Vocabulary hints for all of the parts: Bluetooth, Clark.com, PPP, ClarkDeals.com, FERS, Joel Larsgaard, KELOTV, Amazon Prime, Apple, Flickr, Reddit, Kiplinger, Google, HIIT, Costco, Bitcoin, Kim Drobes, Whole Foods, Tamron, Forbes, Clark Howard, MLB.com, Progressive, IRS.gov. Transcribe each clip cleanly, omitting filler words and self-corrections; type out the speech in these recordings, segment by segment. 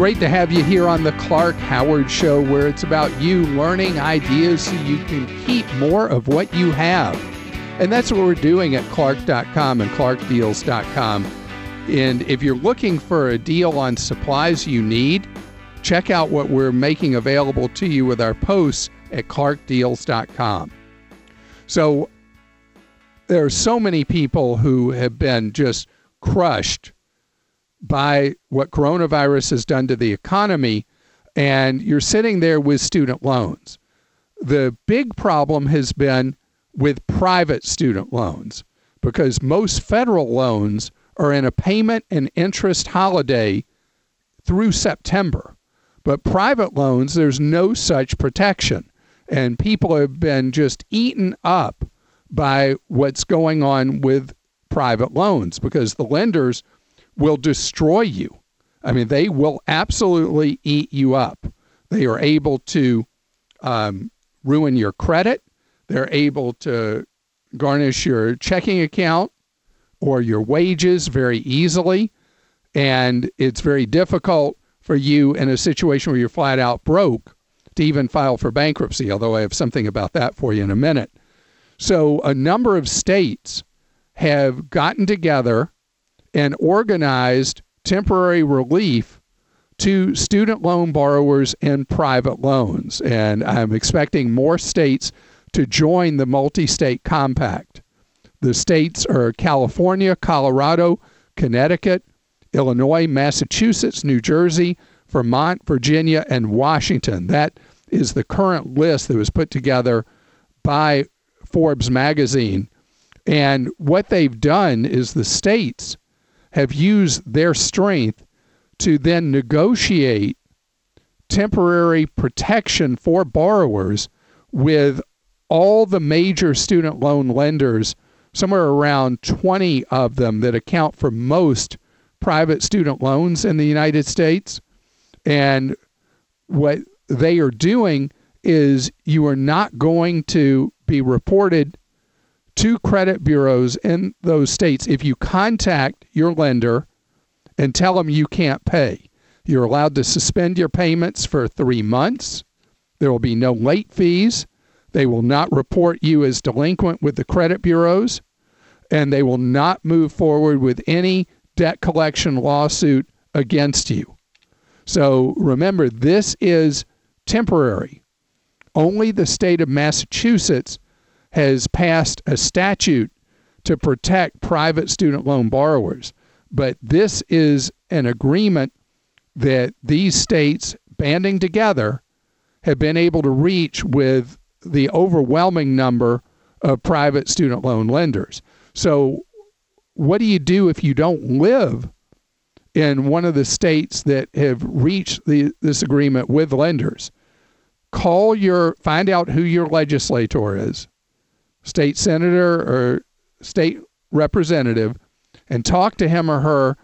great to have you here on the Clark Howard Show, where it's about you learning ideas so you can keep more of what you have. And that's what we're doing at Clark.com and ClarkDeals.com. And if you're looking for a deal on supplies you need, check out what we're making available to you with our posts at ClarkDeals.com. So there are so many people who have been just crushed by what coronavirus has done to the economy, and you're sitting there with student loans. The big problem has been with private student loans, because most federal loans are in a payment and interest holiday through September. But private loans, there's no such protection. And people have been just eaten up by what's going on with private loans, because the lenders will destroy you. I mean, they will absolutely eat you up. They are able to ruin your credit. They're able to garnish your checking account or your wages very easily. And it's very difficult for you in a situation where you're flat out broke to even file for bankruptcy, although I have something about that for you in a minute. So a number of states have gotten together and organized temporary relief to student loan borrowers and private loans. And I'm expecting more states to join the multi-state compact. The states are California, Colorado, Connecticut, Illinois, Massachusetts, New Jersey, Vermont, Virginia, and Washington. That is the current list that was put together by Forbes magazine. And what they've done is the states have used their strength to then negotiate temporary protection for borrowers with all the major student loan lenders, somewhere around 20 of them that account for most private student loans in the United States. And what they are doing is you are not going to be reported to credit bureaus in those states if you contact your lender and tell them you can't pay. You're allowed to suspend your payments for 3 months. There will be no late fees. They will not report you as delinquent with the credit bureaus, and they will not move forward with any debt collection lawsuit against you. So remember, this is temporary. Only the state of Massachusetts has passed a statute to protect private student loan borrowers. But this is an agreement that these states banding together have been able to reach with the overwhelming number of private student loan lenders. So what do you do if you don't live in one of the states that have reached this agreement with lenders? Find out who your legislator is, state senator or state representative, and talk to him or her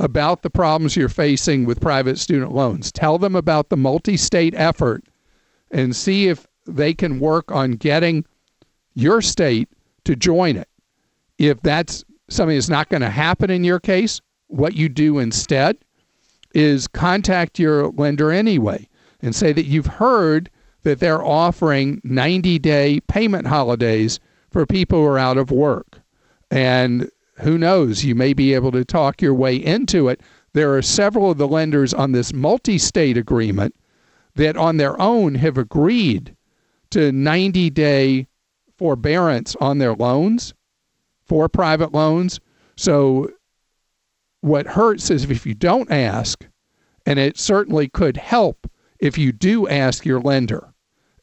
about the problems you're facing with private student loans. Tell them about the multi-state effort and see if they can work on getting your state to join it. If that's something that's not going to happen in your case, what you do instead is contact your lender anyway and say that you've heard that they're offering 90-day payment holidays for people who are out of work. And who knows, you may be able to talk your way into it. There are several of the lenders on this multi-state agreement that on their own have agreed to 90-day forbearance on their loans for private loans. So what hurts is if you don't ask, and it certainly could help if you do ask your lender,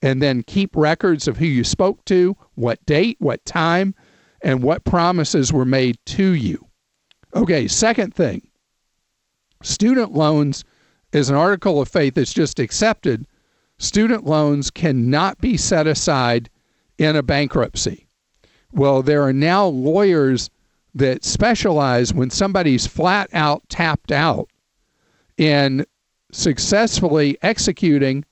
and then keep records of who you spoke to, what date, what time, and what promises were made to you. Okay, second thing, student loans is an article of faith that's just accepted. Student loans cannot be set aside in a bankruptcy. Well, there are now lawyers that specialize when somebody's flat out tapped out in successfully executing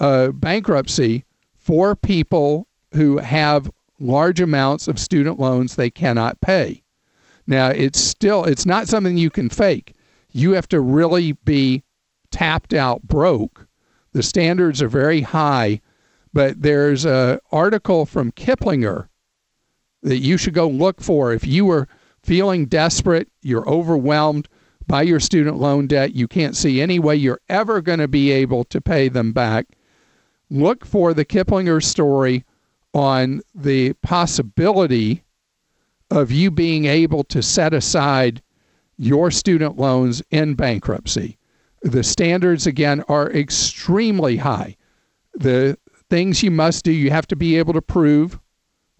a bankruptcy for people who have large amounts of student loans they cannot pay. Now, it's not something you can fake. You have to really be tapped out broke. The standards are very high, but there's an article from Kiplinger that you should go look for. If you were feeling desperate, you're overwhelmed by your student loan debt, you can't see any way you're ever going to be able to pay them back, look for the Kiplinger story on the possibility of you being able to set aside your student loans in bankruptcy. The standards, again, are extremely high. The things you must do, you have to be able to prove,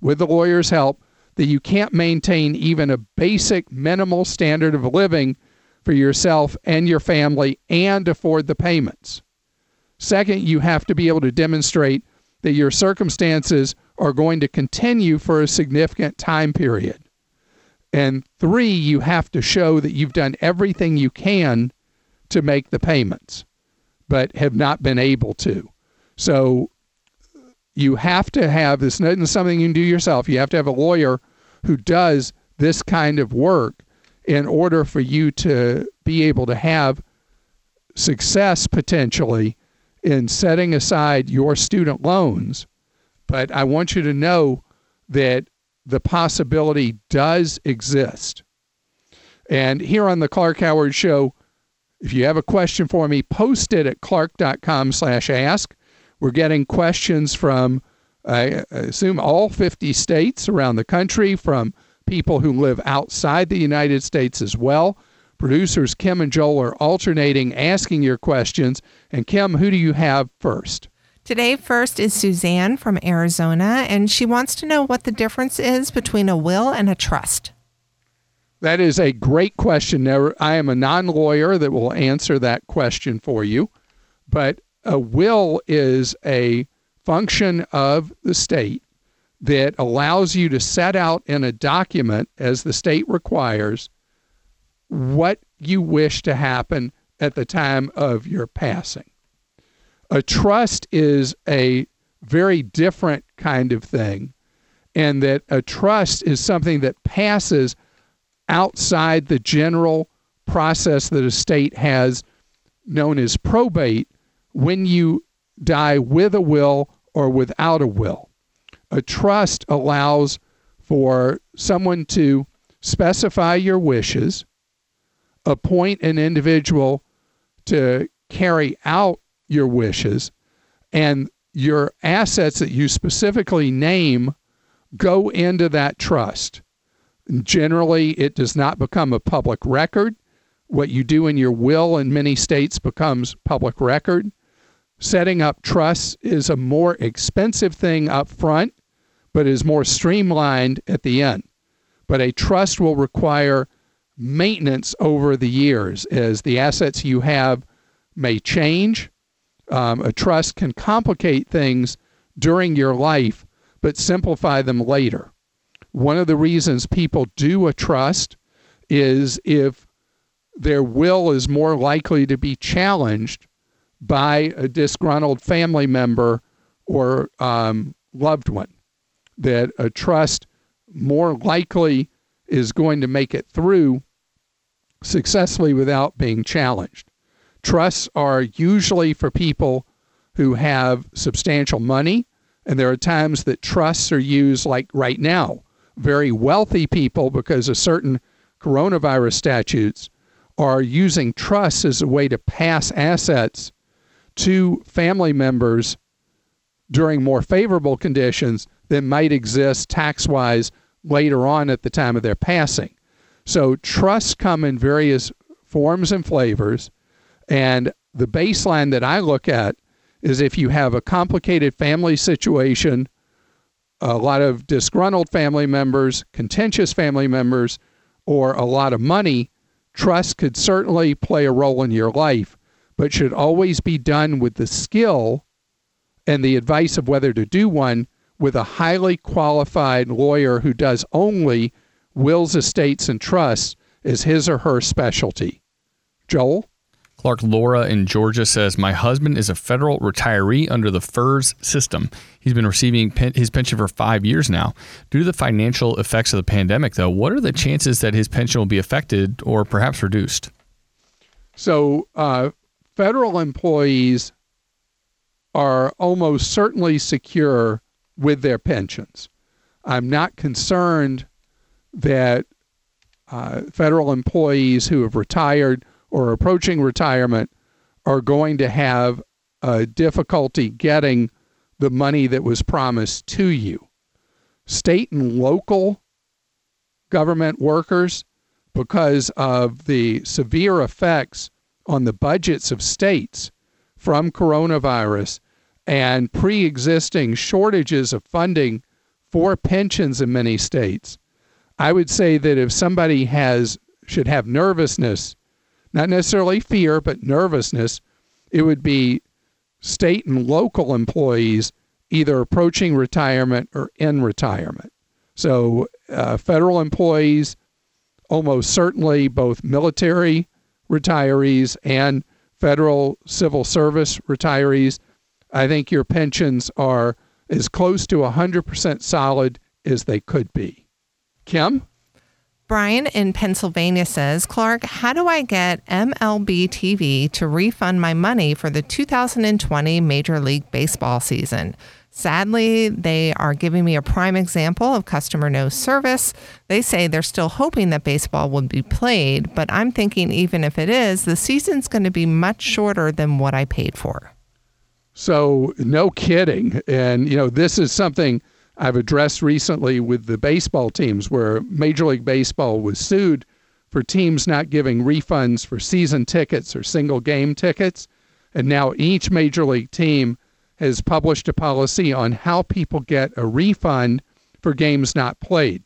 with the lawyer's help, that you can't maintain even a basic minimal standard of living for yourself and your family and afford the payments. Second, you have to be able to demonstrate that your circumstances are going to continue for a significant time period. And three, you have to show that you've done everything you can to make the payments, but have not been able to. So you have to have, this isn't something you can do yourself, you have to have a lawyer who does this kind of work in order for you to be able to have success potentially in setting aside your student loans. But I want you to know that the possibility does exist. And here on the Clark Howard Show, if you have a question for me, post it at Clark.com/ask. We're getting questions from, I assume, all 50 states around the country, from people who live outside the United States as well. Producers Kim and Joel are alternating asking your questions. And Kim, who do you have first? Today first is Suzanne from Arizona, and she wants to know what the difference is between a will and a trust. That is a great question. Now, I am a non-lawyer that will answer that question for you, but a will is a function of the state that allows you to set out in a document, as the state requires, what you wish to happen at the time of your passing. A trust is a very different kind of thing, and that a trust is something that passes outside the general process that a state has, known as probate, when you die with a will or without a will. A trust allows for someone to specify your wishes, appoint an individual to carry out your wishes, and your assets that you specifically name go into that trust. Generally, it does not become a public record. What you do in your will in many states becomes public record. Setting up trusts is a more expensive thing up front, but is more streamlined at the end. But a trust will require maintenance over the years, as the assets you have may change. A trust can complicate things during your life, but simplify them later. One of the reasons people do a trust is if their will is more likely to be challenged by a disgruntled family member or loved one, that a trust more likely is going to make it through successfully without being challenged. Trusts are usually for people who have substantial money, and there are times that trusts are used, like right now, very wealthy people, because of certain coronavirus statutes, are using trusts as a way to pass assets to family members during more favorable conditions that might exist tax-wise later on at the time of their passing. So trusts come in various forms and flavors, and the baseline that I look at is if you have a complicated family situation, a lot of disgruntled family members, contentious family members, or a lot of money, trusts could certainly play a role in your life, but should always be done with the skill and the advice of whether to do one with a highly qualified lawyer who does only wills, estates, and trusts as his or her specialty. Joel? Clark Laura in Georgia says, my husband is a federal retiree under the FERS system. He's been receiving his pension for 5 years now. Due to the financial effects of the pandemic, though, what are the chances that his pension will be affected or perhaps reduced? So federal employees are almost certainly secure with their pensions. I'm not concerned that federal employees who have retired or are approaching retirement are going to have difficulty getting the money that was promised to you. State and local government workers, because of the severe effects on the budgets of states from coronavirus and pre-existing shortages of funding for pensions in many states, I would say that if somebody should have nervousness, not necessarily fear, but nervousness, it would be state and local employees either approaching retirement or in retirement. So federal employees, almost certainly both military retirees and federal civil service retirees, I think your pensions are as close to 100% solid as they could be. Kim? Brian in Pennsylvania says, Clark, how do I get MLB TV to refund my money for the 2020 Major League Baseball season? Sadly, they are giving me a prime example of customer no service. They say they're still hoping that baseball will be played, but I'm thinking even if it is, the season's going to be much shorter than what I paid for. So, no kidding. And, you know, this is something I've addressed recently with the baseball teams where Major League Baseball was sued for teams not giving refunds for season tickets or single game tickets. And now each Major League team has published a policy on how people get a refund for games not played.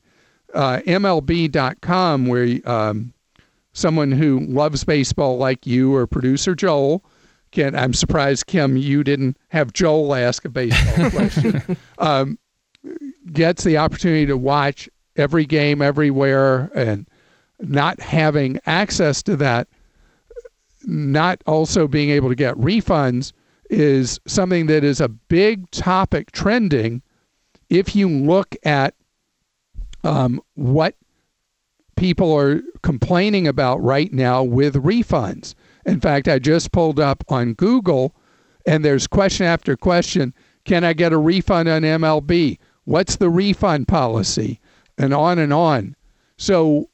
MLB.com, where someone who loves baseball like you or producer Joel can, I'm surprised, Kim, you didn't have Joel ask a baseball question, gets the opportunity to watch every game everywhere, and not having access to that, not also being able to get refunds, is something that is a big topic trending if you look at what people are complaining about right now with refunds. In fact, I just pulled up on Google, and there's question after question, can I get a refund on MLB? What's the refund policy? And on and on. So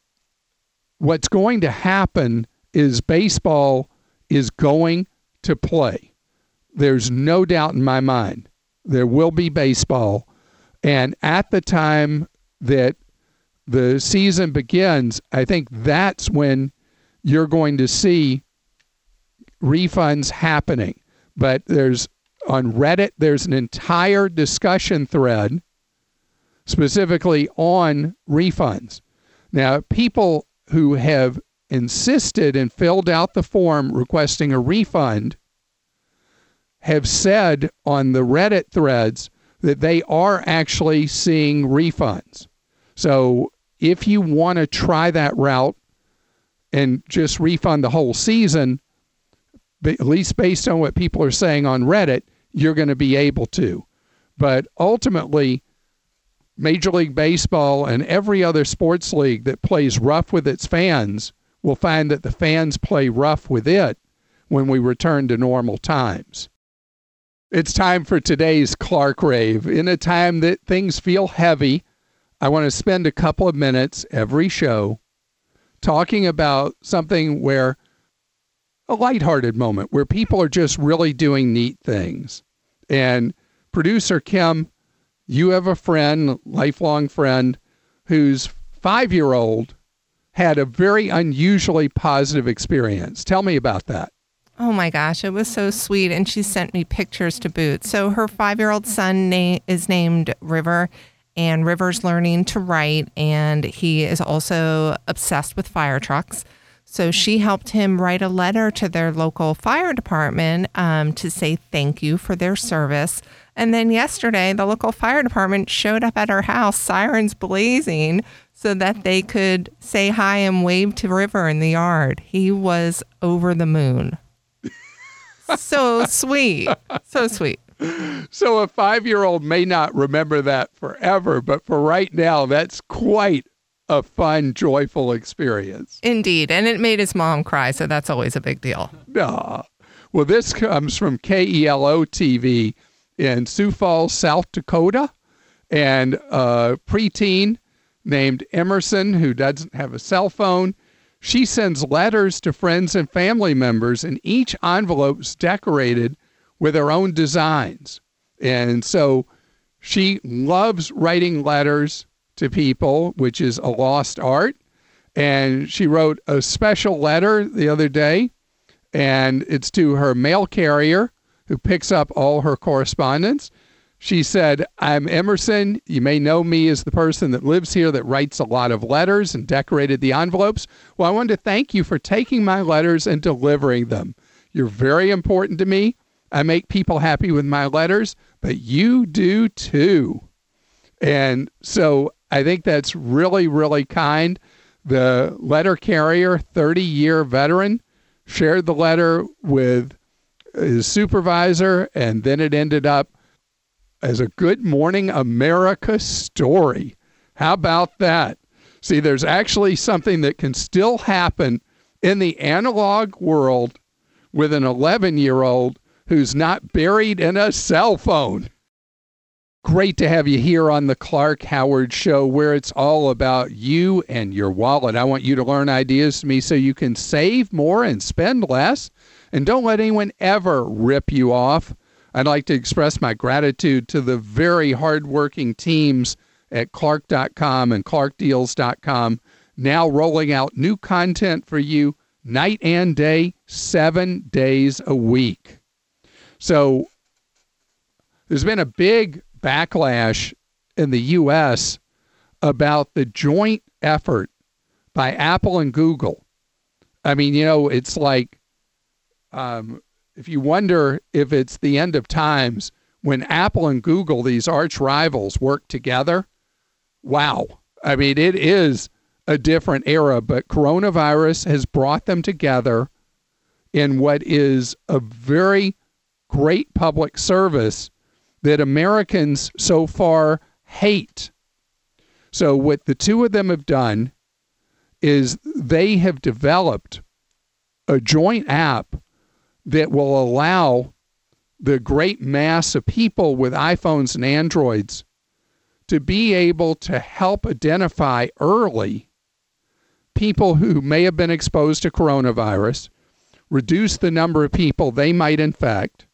what's going to happen is baseball is going to play. There's no doubt in my mind there will be baseball. And at the time that the season begins, I think that's when you're going to see refunds happening. But on Reddit, there's an entire discussion thread specifically on refunds. Now, people who have insisted and filled out the form requesting a refund have said on the Reddit threads that they are actually seeing refunds. So if you want to try that route and just refund the whole season, at least based on what people are saying on Reddit, you're going to be able to. But ultimately, Major League Baseball and every other sports league that plays rough with its fans will find that the fans play rough with it when we return to normal times. It's time for today's Clark Rave. In a time that things feel heavy, I want to spend a couple of minutes every show talking about something where a lighthearted moment, where people are just really doing neat things. And producer Kim, you have a friend, lifelong friend, whose 5-year-old had a very unusually positive experience. Tell me about that. Oh my gosh, it was so sweet. And she sent me pictures to boot. So her 5-year-old son is named River, and River's learning to write. And he is also obsessed with fire trucks. So she helped him write a letter to their local fire department to say thank you for their service. And then yesterday, the local fire department showed up at her house, sirens blazing, so that they could say hi and wave to River in the yard. He was over the moon. So sweet. So sweet. So a 5-year-old may not remember that forever, but for right now, that's quite a fun, joyful experience. Indeed. And it made his mom cry, so that's always a big deal. Aww. Well, this comes from KELOTV in Sioux Falls, South Dakota, and a preteen named Emerson, who doesn't have a cell phone. She sends letters to friends and family members, and each envelope's decorated with her own designs. And so she loves writing letters to people, which is a lost art. And she wrote a special letter the other day, and it's to her mail carrier who picks up all her correspondence. She said, "I'm Emerson. You may know me as the person that lives here that writes a lot of letters and decorated the envelopes. Well, I wanted to thank you for taking my letters and delivering them. You're very important to me. I make people happy with my letters, but you do too." And so I think that's really, really kind. The letter carrier, 30-year veteran, shared the letter with his supervisor, and then it ended up as a Good Morning America story. How about that? See, there's actually something that can still happen in the analog world with an 11-year-old who's not buried in a cell phone. Great to have you here on the Clark Howard Show, where it's all about you and your wallet. I want you to learn ideas from me so you can save more and spend less. And don't let anyone ever rip you off. I'd like to express my gratitude to the very hardworking teams at Clark.com and ClarkDeals.com, now rolling out new content for you night and day, 7 days a week. So there's been a big backlash in the U.S. about the joint effort by Apple and Google. I mean, you know, it's like if you wonder if it's the end of times when Apple and Google, these arch rivals, work together. Wow. I mean, it is a different era, but coronavirus has brought them together in what is a very great public service that Americans so far hate. So what the two of them have done is they have developed a joint app that will allow the great mass of people with iPhones and Androids to be able to help identify early people who may have been exposed to coronavirus, reduce the number of people they might infect,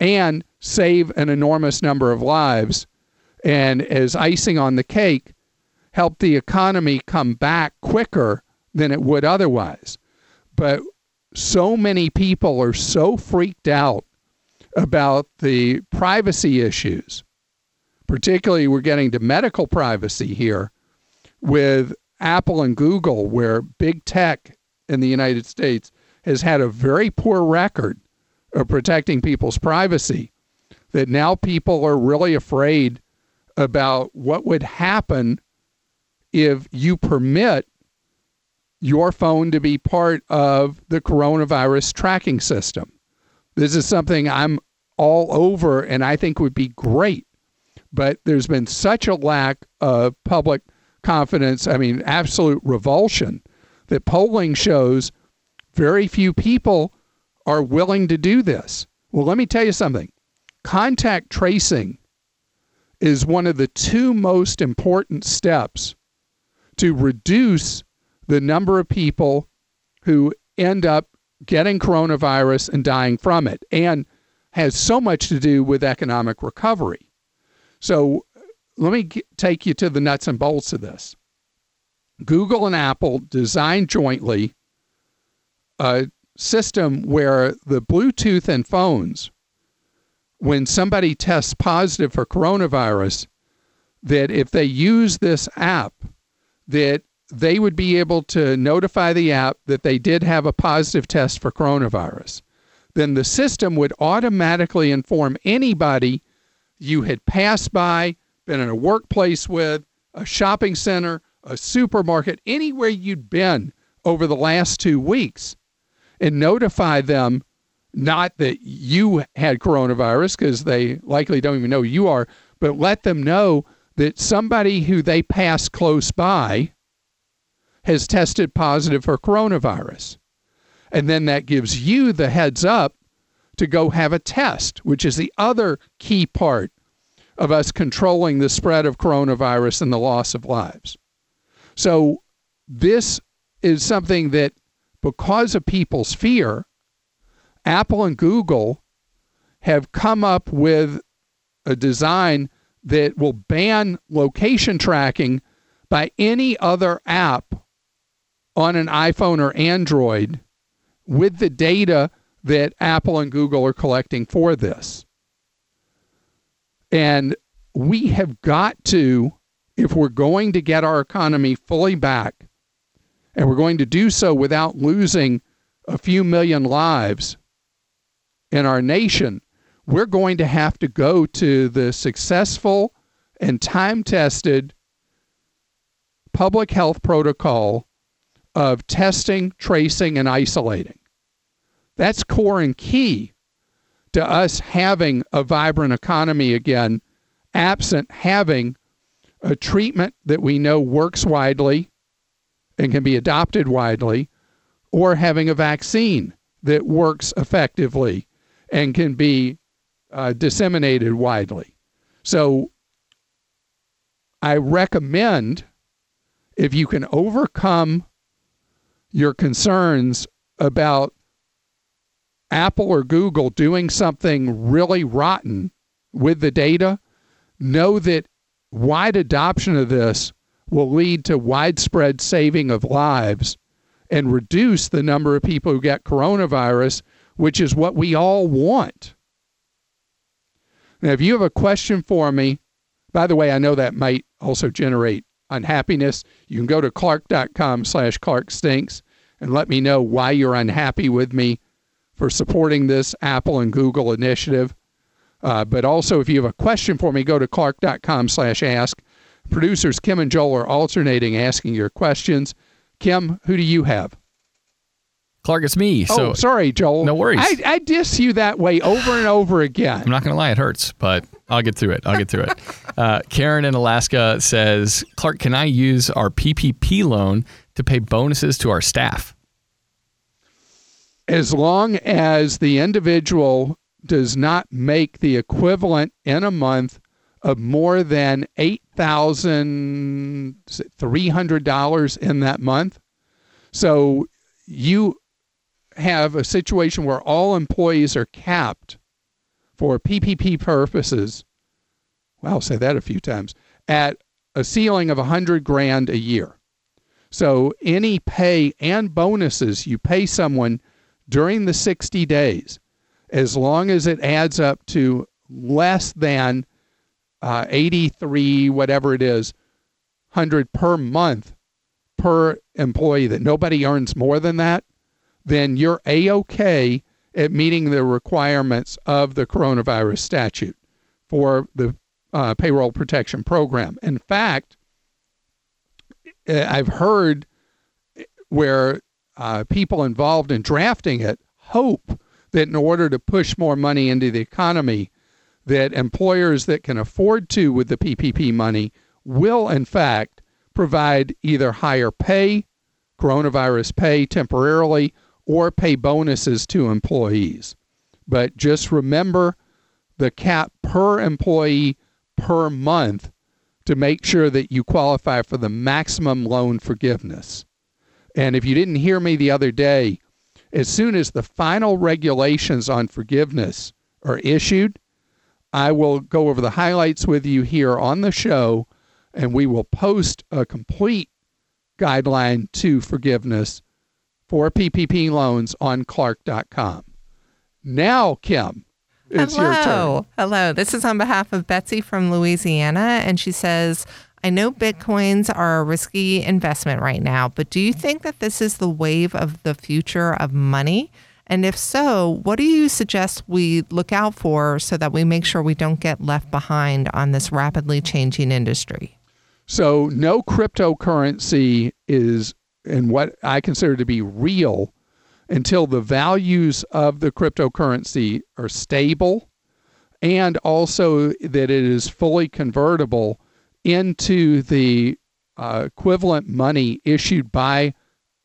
and save an enormous number of lives, and as icing on the cake, help the economy come back quicker than it would otherwise. But so many people are so freaked out about the privacy issues, particularly we're getting to medical privacy here with Apple and Google, where big tech in the United States has had a very poor record of protecting people's privacy, that now people are really afraid about what would happen if you permit your phone to be part of the coronavirus tracking system. This is something I'm all over and I think would be great, but there's been such a lack of public confidence, I mean, absolute revulsion, that polling shows very few people are willing to do this. Well, let me tell you something. Contact tracing is one of the two most important steps to reduce the number of people who end up getting coronavirus and dying from it, and has so much to do with economic recovery. So let me take you to the nuts and bolts of this. Google and Apple designed jointly a system where the Bluetooth in phones, when somebody tests positive for coronavirus, that if they use this app, that they would be able to notify the app that they did have a positive test for coronavirus. Then the system would automatically inform anybody you had passed by, been in a workplace with, a shopping center, a supermarket, anywhere you'd been over the last 2 weeks, and notify them not that you had coronavirus, because they likely don't even know you are, but let them know that somebody who they pass close by has tested positive for coronavirus. And then that gives you the heads up to go have a test, which is the other key part of us controlling the spread of coronavirus and the loss of lives. So this is something that, because of people's fear, Apple and Google have come up with a design that will ban location tracking by any other app on an iPhone or Android with the data that Apple and Google are collecting for this. And we have got to, if we're going to get our economy fully back, and we're going to do so without losing a few million lives in our nation, we're going to have to go to the successful and time-tested public health protocol of testing, tracing, and isolating. That's core and key to us having a vibrant economy again, absent having a treatment that we know works widely and can be adopted widely, or having a vaccine that works effectively and can be disseminated widely. So I recommend, if you can overcome your concerns about Apple or Google doing something really rotten with the data, know that wide adoption of this will lead to widespread saving of lives and reduce the number of people who get coronavirus, which is what we all want. Now, if you have a question for me, by the way, I know that might also generate unhappiness. You can go to Clark.com/ClarkStinks and let me know why you're unhappy with me for supporting this Apple and Google initiative. But also, if you have a question for me, go to Clark.com/ask. Producers Kim and Joel are alternating asking your questions. Kim, who do you have? Clark, it's me. Oh, sorry, Joel. No worries. I diss you that way over and over again. I'm not going to lie, it hurts, but I'll get through it. Karen in Alaska says, Clark, can I use our PPP loan to pay bonuses to our staff? As long as the individual does not make the equivalent in a month of more than $8,300 in that month. So you have a situation where all employees are capped for PPP purposes. Well, I'll say that a few times, at a ceiling of $100,000 a year. So any pay and bonuses you pay someone during the 60 days, as long as it adds up to less than 83, whatever it is, 100 per month per employee, that nobody earns more than that, then you're A-OK at meeting the requirements of the coronavirus statute for the payroll protection program. In fact, I've heard where people involved in drafting it hope that in order to push more money into the economy, that employers that can afford to with the PPP money will, in fact, provide either higher pay, coronavirus pay temporarily, or pay bonuses to employees. But just remember the cap per employee per month to make sure that you qualify for the maximum loan forgiveness. And if you didn't hear me the other day, as soon as the final regulations on forgiveness are issued, I will go over the highlights with you here on the show, and we will post a complete guideline to forgiveness for PPP loans on Clark.com. Now, Kim, it's your turn. Hello. This is on behalf of Betsy from Louisiana, and she says, I know Bitcoins are a risky investment right now, but do you think that this is the wave of the future of money? And if so, what do you suggest we look out for so that we make sure we don't get left behind on this rapidly changing industry? So no cryptocurrency is in what I consider to be real until the values of the cryptocurrency are stable and also that it is fully convertible into the equivalent money issued by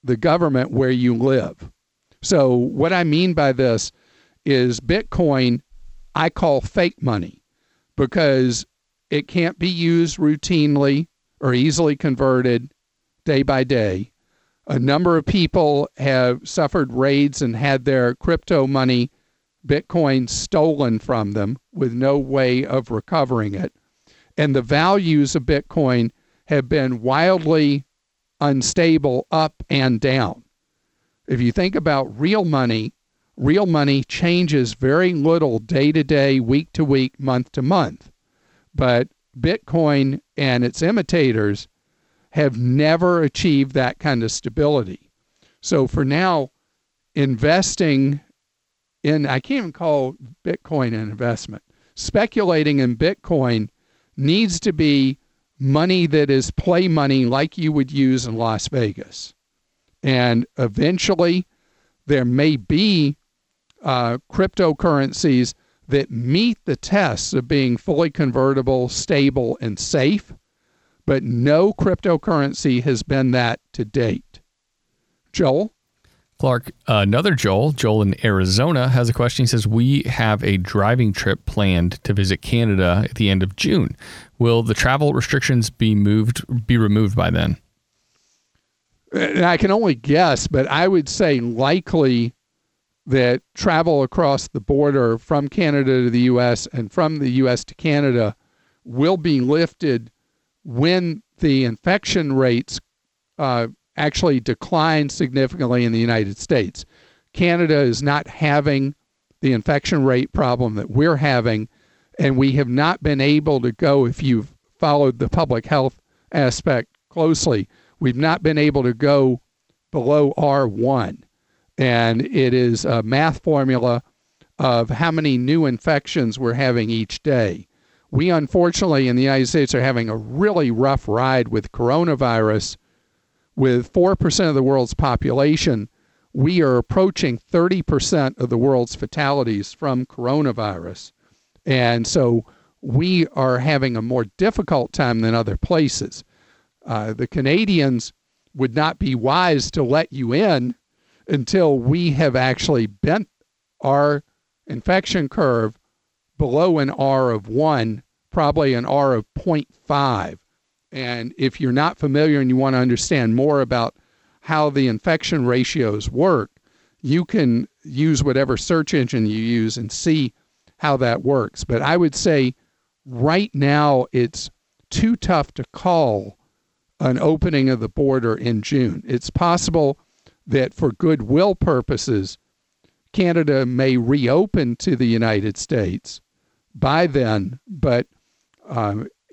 the government where you live. So what I mean by this is Bitcoin I call fake money because it can't be used routinely or easily converted day by day. A number of people have suffered raids and had their crypto money, Bitcoin, stolen from them with no way of recovering it. And the values of Bitcoin have been wildly unstable up and down. If you think about real money changes very little day to day, week to week, month to month. But Bitcoin and its imitators have never achieved that kind of stability. So for now, investing in, I can't even call Bitcoin an investment. Speculating in Bitcoin needs to be money that is play money like you would use in Las Vegas. And eventually there may be cryptocurrencies that meet the tests of being fully convertible, stable, and safe, but no cryptocurrency has been that to date. Joel? Clark, another Joel in Arizona, has a question. He says, we have a driving trip planned to visit Canada at the end of June. Will the travel restrictions be removed by then? And I can only guess, but I would say likely that travel across the border from Canada to the U.S. and from the U.S. to Canada will be lifted when the infection rates actually decline significantly in the United States. Canada is not having the infection rate problem that we're having, and we have not been able to go, if you've followed the public health aspect closely, we've not been able to go below R1. And it is a math formula of how many new infections we're having each day. We, unfortunately, in the United States are having a really rough ride with coronavirus. With 4% of the world's population, we are approaching 30% of the world's fatalities from coronavirus. And so we are having a more difficult time than other places. The Canadians would not be wise to let you in until we have actually bent our infection curve below an R of 1, probably an R of 0.5. And if you're not familiar and you want to understand more about how the infection ratios work, you can use whatever search engine you use and see how that works. But I would say right now it's too tough to call an opening of the border in June. It's possible that for goodwill purposes, Canada may reopen to the United States by then. But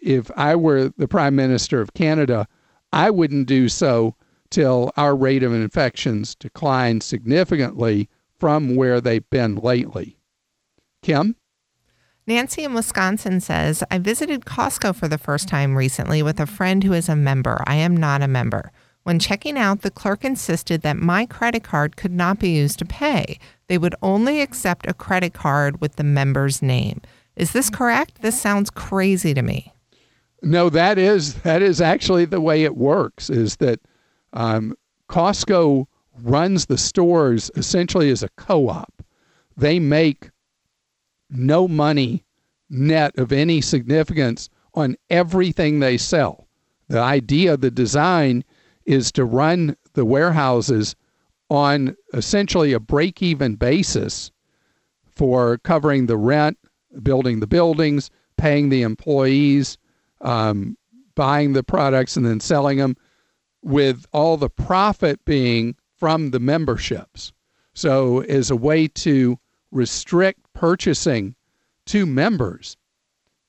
if I were the Prime Minister of Canada, I wouldn't do so till our rate of infections declines significantly from where they've been lately. Kim? Nancy in Wisconsin says, I visited Costco for the first time recently with a friend who is a member. I am not a member. When checking out, the clerk insisted that my credit card could not be used to pay. They would only accept a credit card with the member's name. Is this correct? This sounds crazy to me. No, that is actually the way it works, is that Costco runs the stores essentially as a co-op. They make no money net of any significance on everything they sell. The idea, the design is to run the warehouses on essentially a break-even basis for covering the rent, building the buildings, paying the employees, buying the products and then selling them, with all the profit being from the memberships. So as a way to restrict purchasing to members,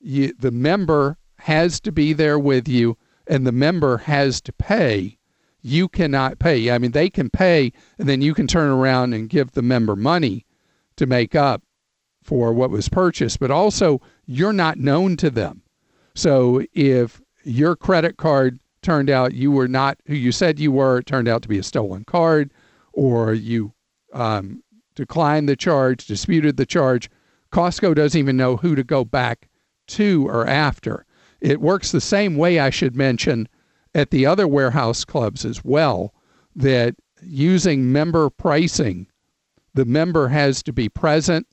the member has to be there with you and the member has to pay. You cannot pay. I mean, they can pay and then you can turn around and give the member money to make up for what was purchased, but also you're not known to them. So if your credit card turned out you were not who you said you were, it turned out to be a stolen card, or you declined the charge, disputed the charge, Costco doesn't even know who to go back to or after. It works the same way, I should mention, at the other warehouse clubs as well, that using member pricing the member has to be present,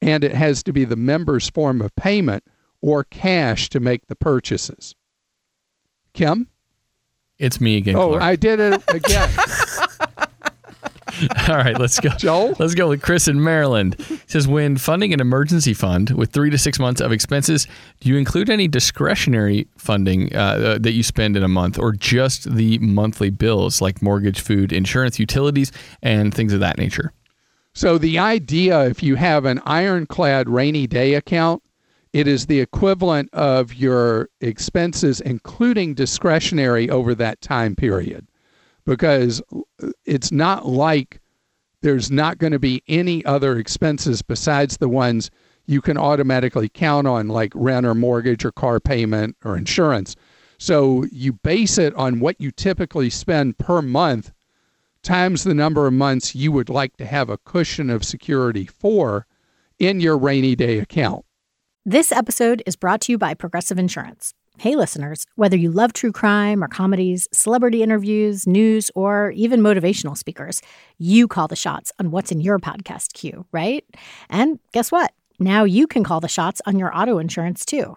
and it has to be the member's form of payment or cash to make the purchases. Kim? It's me again, Clark. Oh, I did it again. All right, let's go. Joel? Let's go with Chris in Maryland. It says, when funding an emergency fund with 3 to 6 months of expenses, do you include any discretionary funding that you spend in a month, or just the monthly bills like mortgage, food, insurance, utilities, and things of that nature? So the idea, if you have an ironclad rainy day account, it is the equivalent of your expenses, including discretionary, over that time period. Because it's not like there's not going to be any other expenses besides the ones you can automatically count on, like rent or mortgage or car payment or insurance. So you base it on what you typically spend per month times the number of months you would like to have a cushion of security for in your rainy day account. This episode is brought to you by Progressive Insurance. Hey, listeners, whether you love true crime or comedies, celebrity interviews, news, or even motivational speakers, you call the shots on what's in your podcast queue, right? And guess what? Now you can call the shots on your auto insurance, too.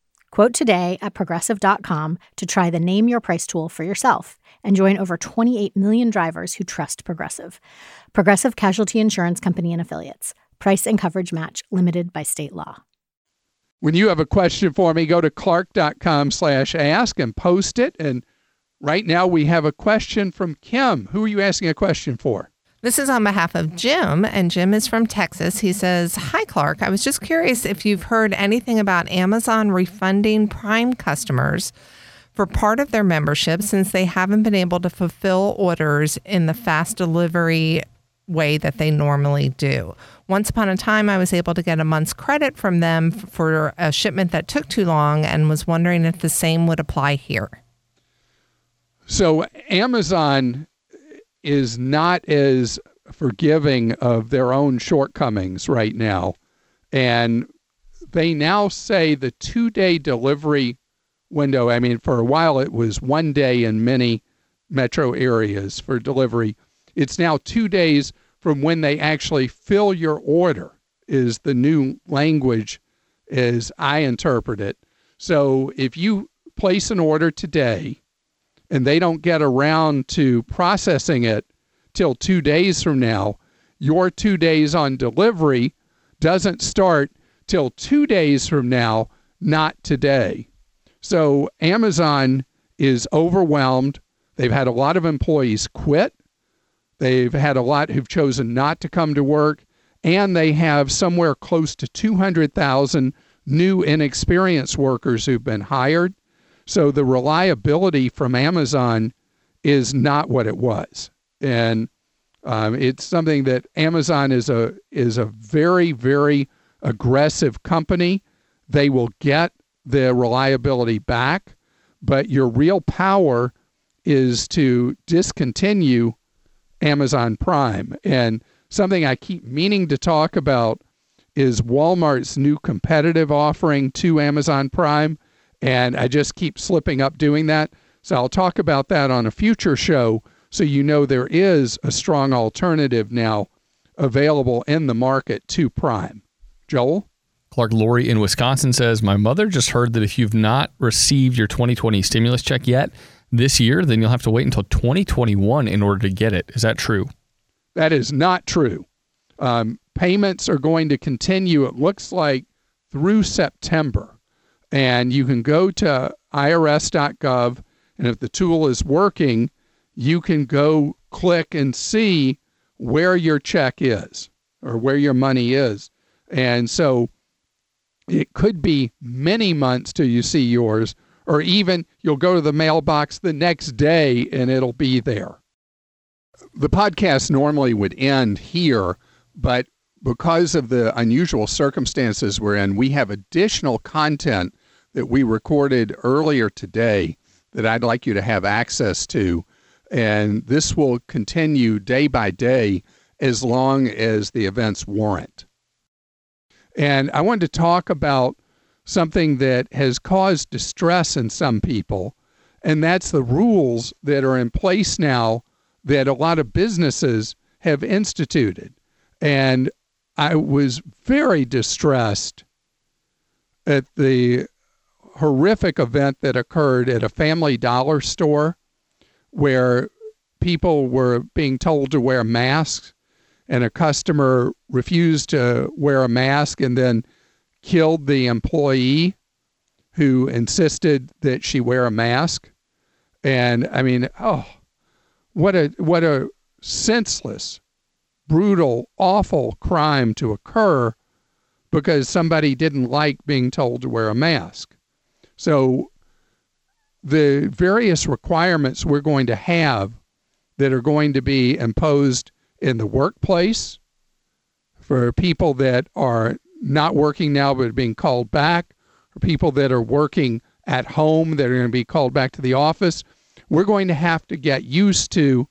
Quote today at Progressive.com to try the Name Your Price tool for yourself and join over 28 million drivers who trust Progressive. Progressive Casualty Insurance Company and Affiliates. Price and coverage match limited by state law. When you have a question for me, go to Clark.com/ask and post it. And right now we have a question from Kim. Who are you asking a question for? This is on behalf of Jim, and Jim is from Texas. He says, hi, Clark. I was just curious if you've heard anything about Amazon refunding Prime customers for part of their membership since they haven't been able to fulfill orders in the fast delivery way that they normally do. Once upon a time, I was able to get a month's credit from them for a shipment that took too long, and was wondering if the same would apply here. So Amazon is not as forgiving of their own shortcomings right now. And they now say the 2-day delivery window, I mean, for a while it was 1 day in many metro areas for delivery. It's now 2 days from when they actually fill your order is the new language as I interpret it. So if you place an order today and they don't get around to processing it till 2 days from now, your 2 days on delivery doesn't start till 2 days from now, not today. So Amazon is overwhelmed. They've had a lot of employees quit. They've had a lot who've chosen not to come to work, and they have somewhere close to 200,000 new inexperienced workers who've been hired. So the reliability from Amazon is not what it was. And it's something that Amazon is a very, very aggressive company. They will get their reliability back, but your real power is to discontinue Amazon Prime. And something I keep meaning to talk about is Walmart's new competitive offering to Amazon Prime. And I just keep slipping up doing that. So I'll talk about that on a future show. So you know there is a strong alternative now available in the market to Prime. Joel? Clark, Lori in Wisconsin says, my mother just heard that if you've not received your 2020 stimulus check yet, this year, then you'll have to wait until 2021 in order to get it. Is that true? That is not true. Payments are going to continue, it looks like, through September. And you can go to IRS.gov, and if the tool is working, you can go click and see where your check is or where your money is. And so it could be many months till you see yours, or even you'll go to the mailbox the next day and it'll be there. The podcast normally would end here, but because of the unusual circumstances we're in, we have additional content that we recorded earlier today that I'd like you to have access to. And this will continue day by day as long as the events warrant. And I wanted to talk about something that has caused distress in some people, and that's the rules that are in place now that a lot of businesses have instituted. And I was very distressed at the horrific event that occurred at a Family Dollar store where people were being told to wear masks, and a customer refused to wear a mask and then killed the employee who insisted that she wear a mask. And I mean, oh, what a senseless, brutal, awful crime to occur because somebody didn't like being told to wear a mask. So the various requirements we're going to have that are going to be imposed in the workplace for people that are not working now but being called back, for people that are working at home that are going to be called back to the office, we're going to have to get used to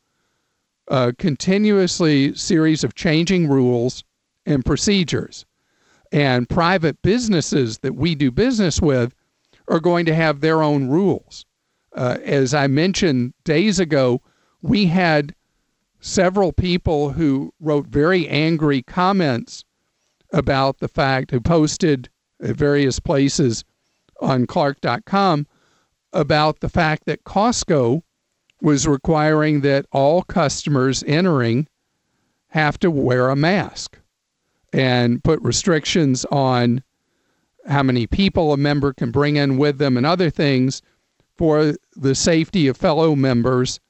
a continuously series of changing rules and procedures. And private businesses that we do business with are going to have their own rules. As I mentioned days ago, we had several people who wrote very angry comments about the fact, who posted at various places on Clark.com about the fact that Costco was requiring that all customers entering have to wear a mask and put restrictions on how many people a member can bring in with them and other things for the safety of fellow members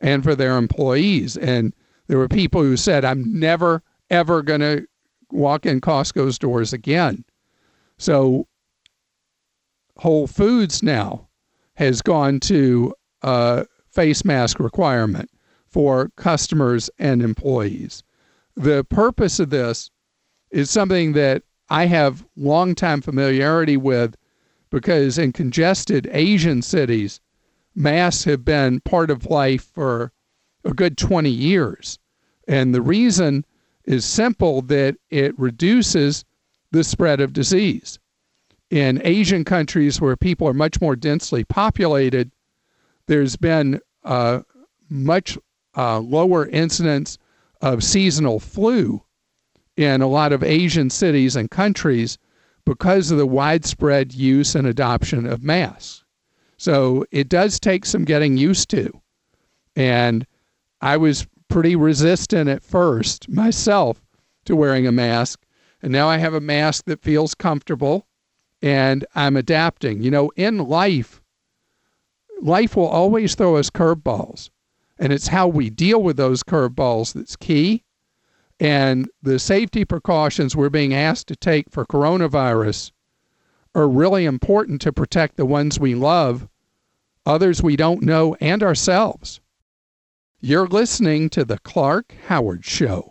and for their employees. And there were people who said, I'm never, ever going to walk in Costco's doors again. So Whole Foods now has gone to a face mask requirement for customers and employees. The purpose of this is something that I have long-time familiarity with because in congested Asian cities, masks have been part of life for a good 20 years. And the reason is simple, that it reduces the spread of disease. In Asian countries where people are much more densely populated, there's been a much lower incidence of seasonal flu in a lot of Asian cities and countries because of the widespread use and adoption of masks. So it does take some getting used to. And I was pretty resistant at first myself to wearing a mask. And now I have a mask that feels comfortable and I'm adapting. You know, in life, life will always throw us curveballs, and it's how we deal with those curveballs that's key. And the safety precautions we're being asked to take for coronavirus are really important to protect the ones we love, others we don't know, and ourselves. You're listening to The Clark Howard Show.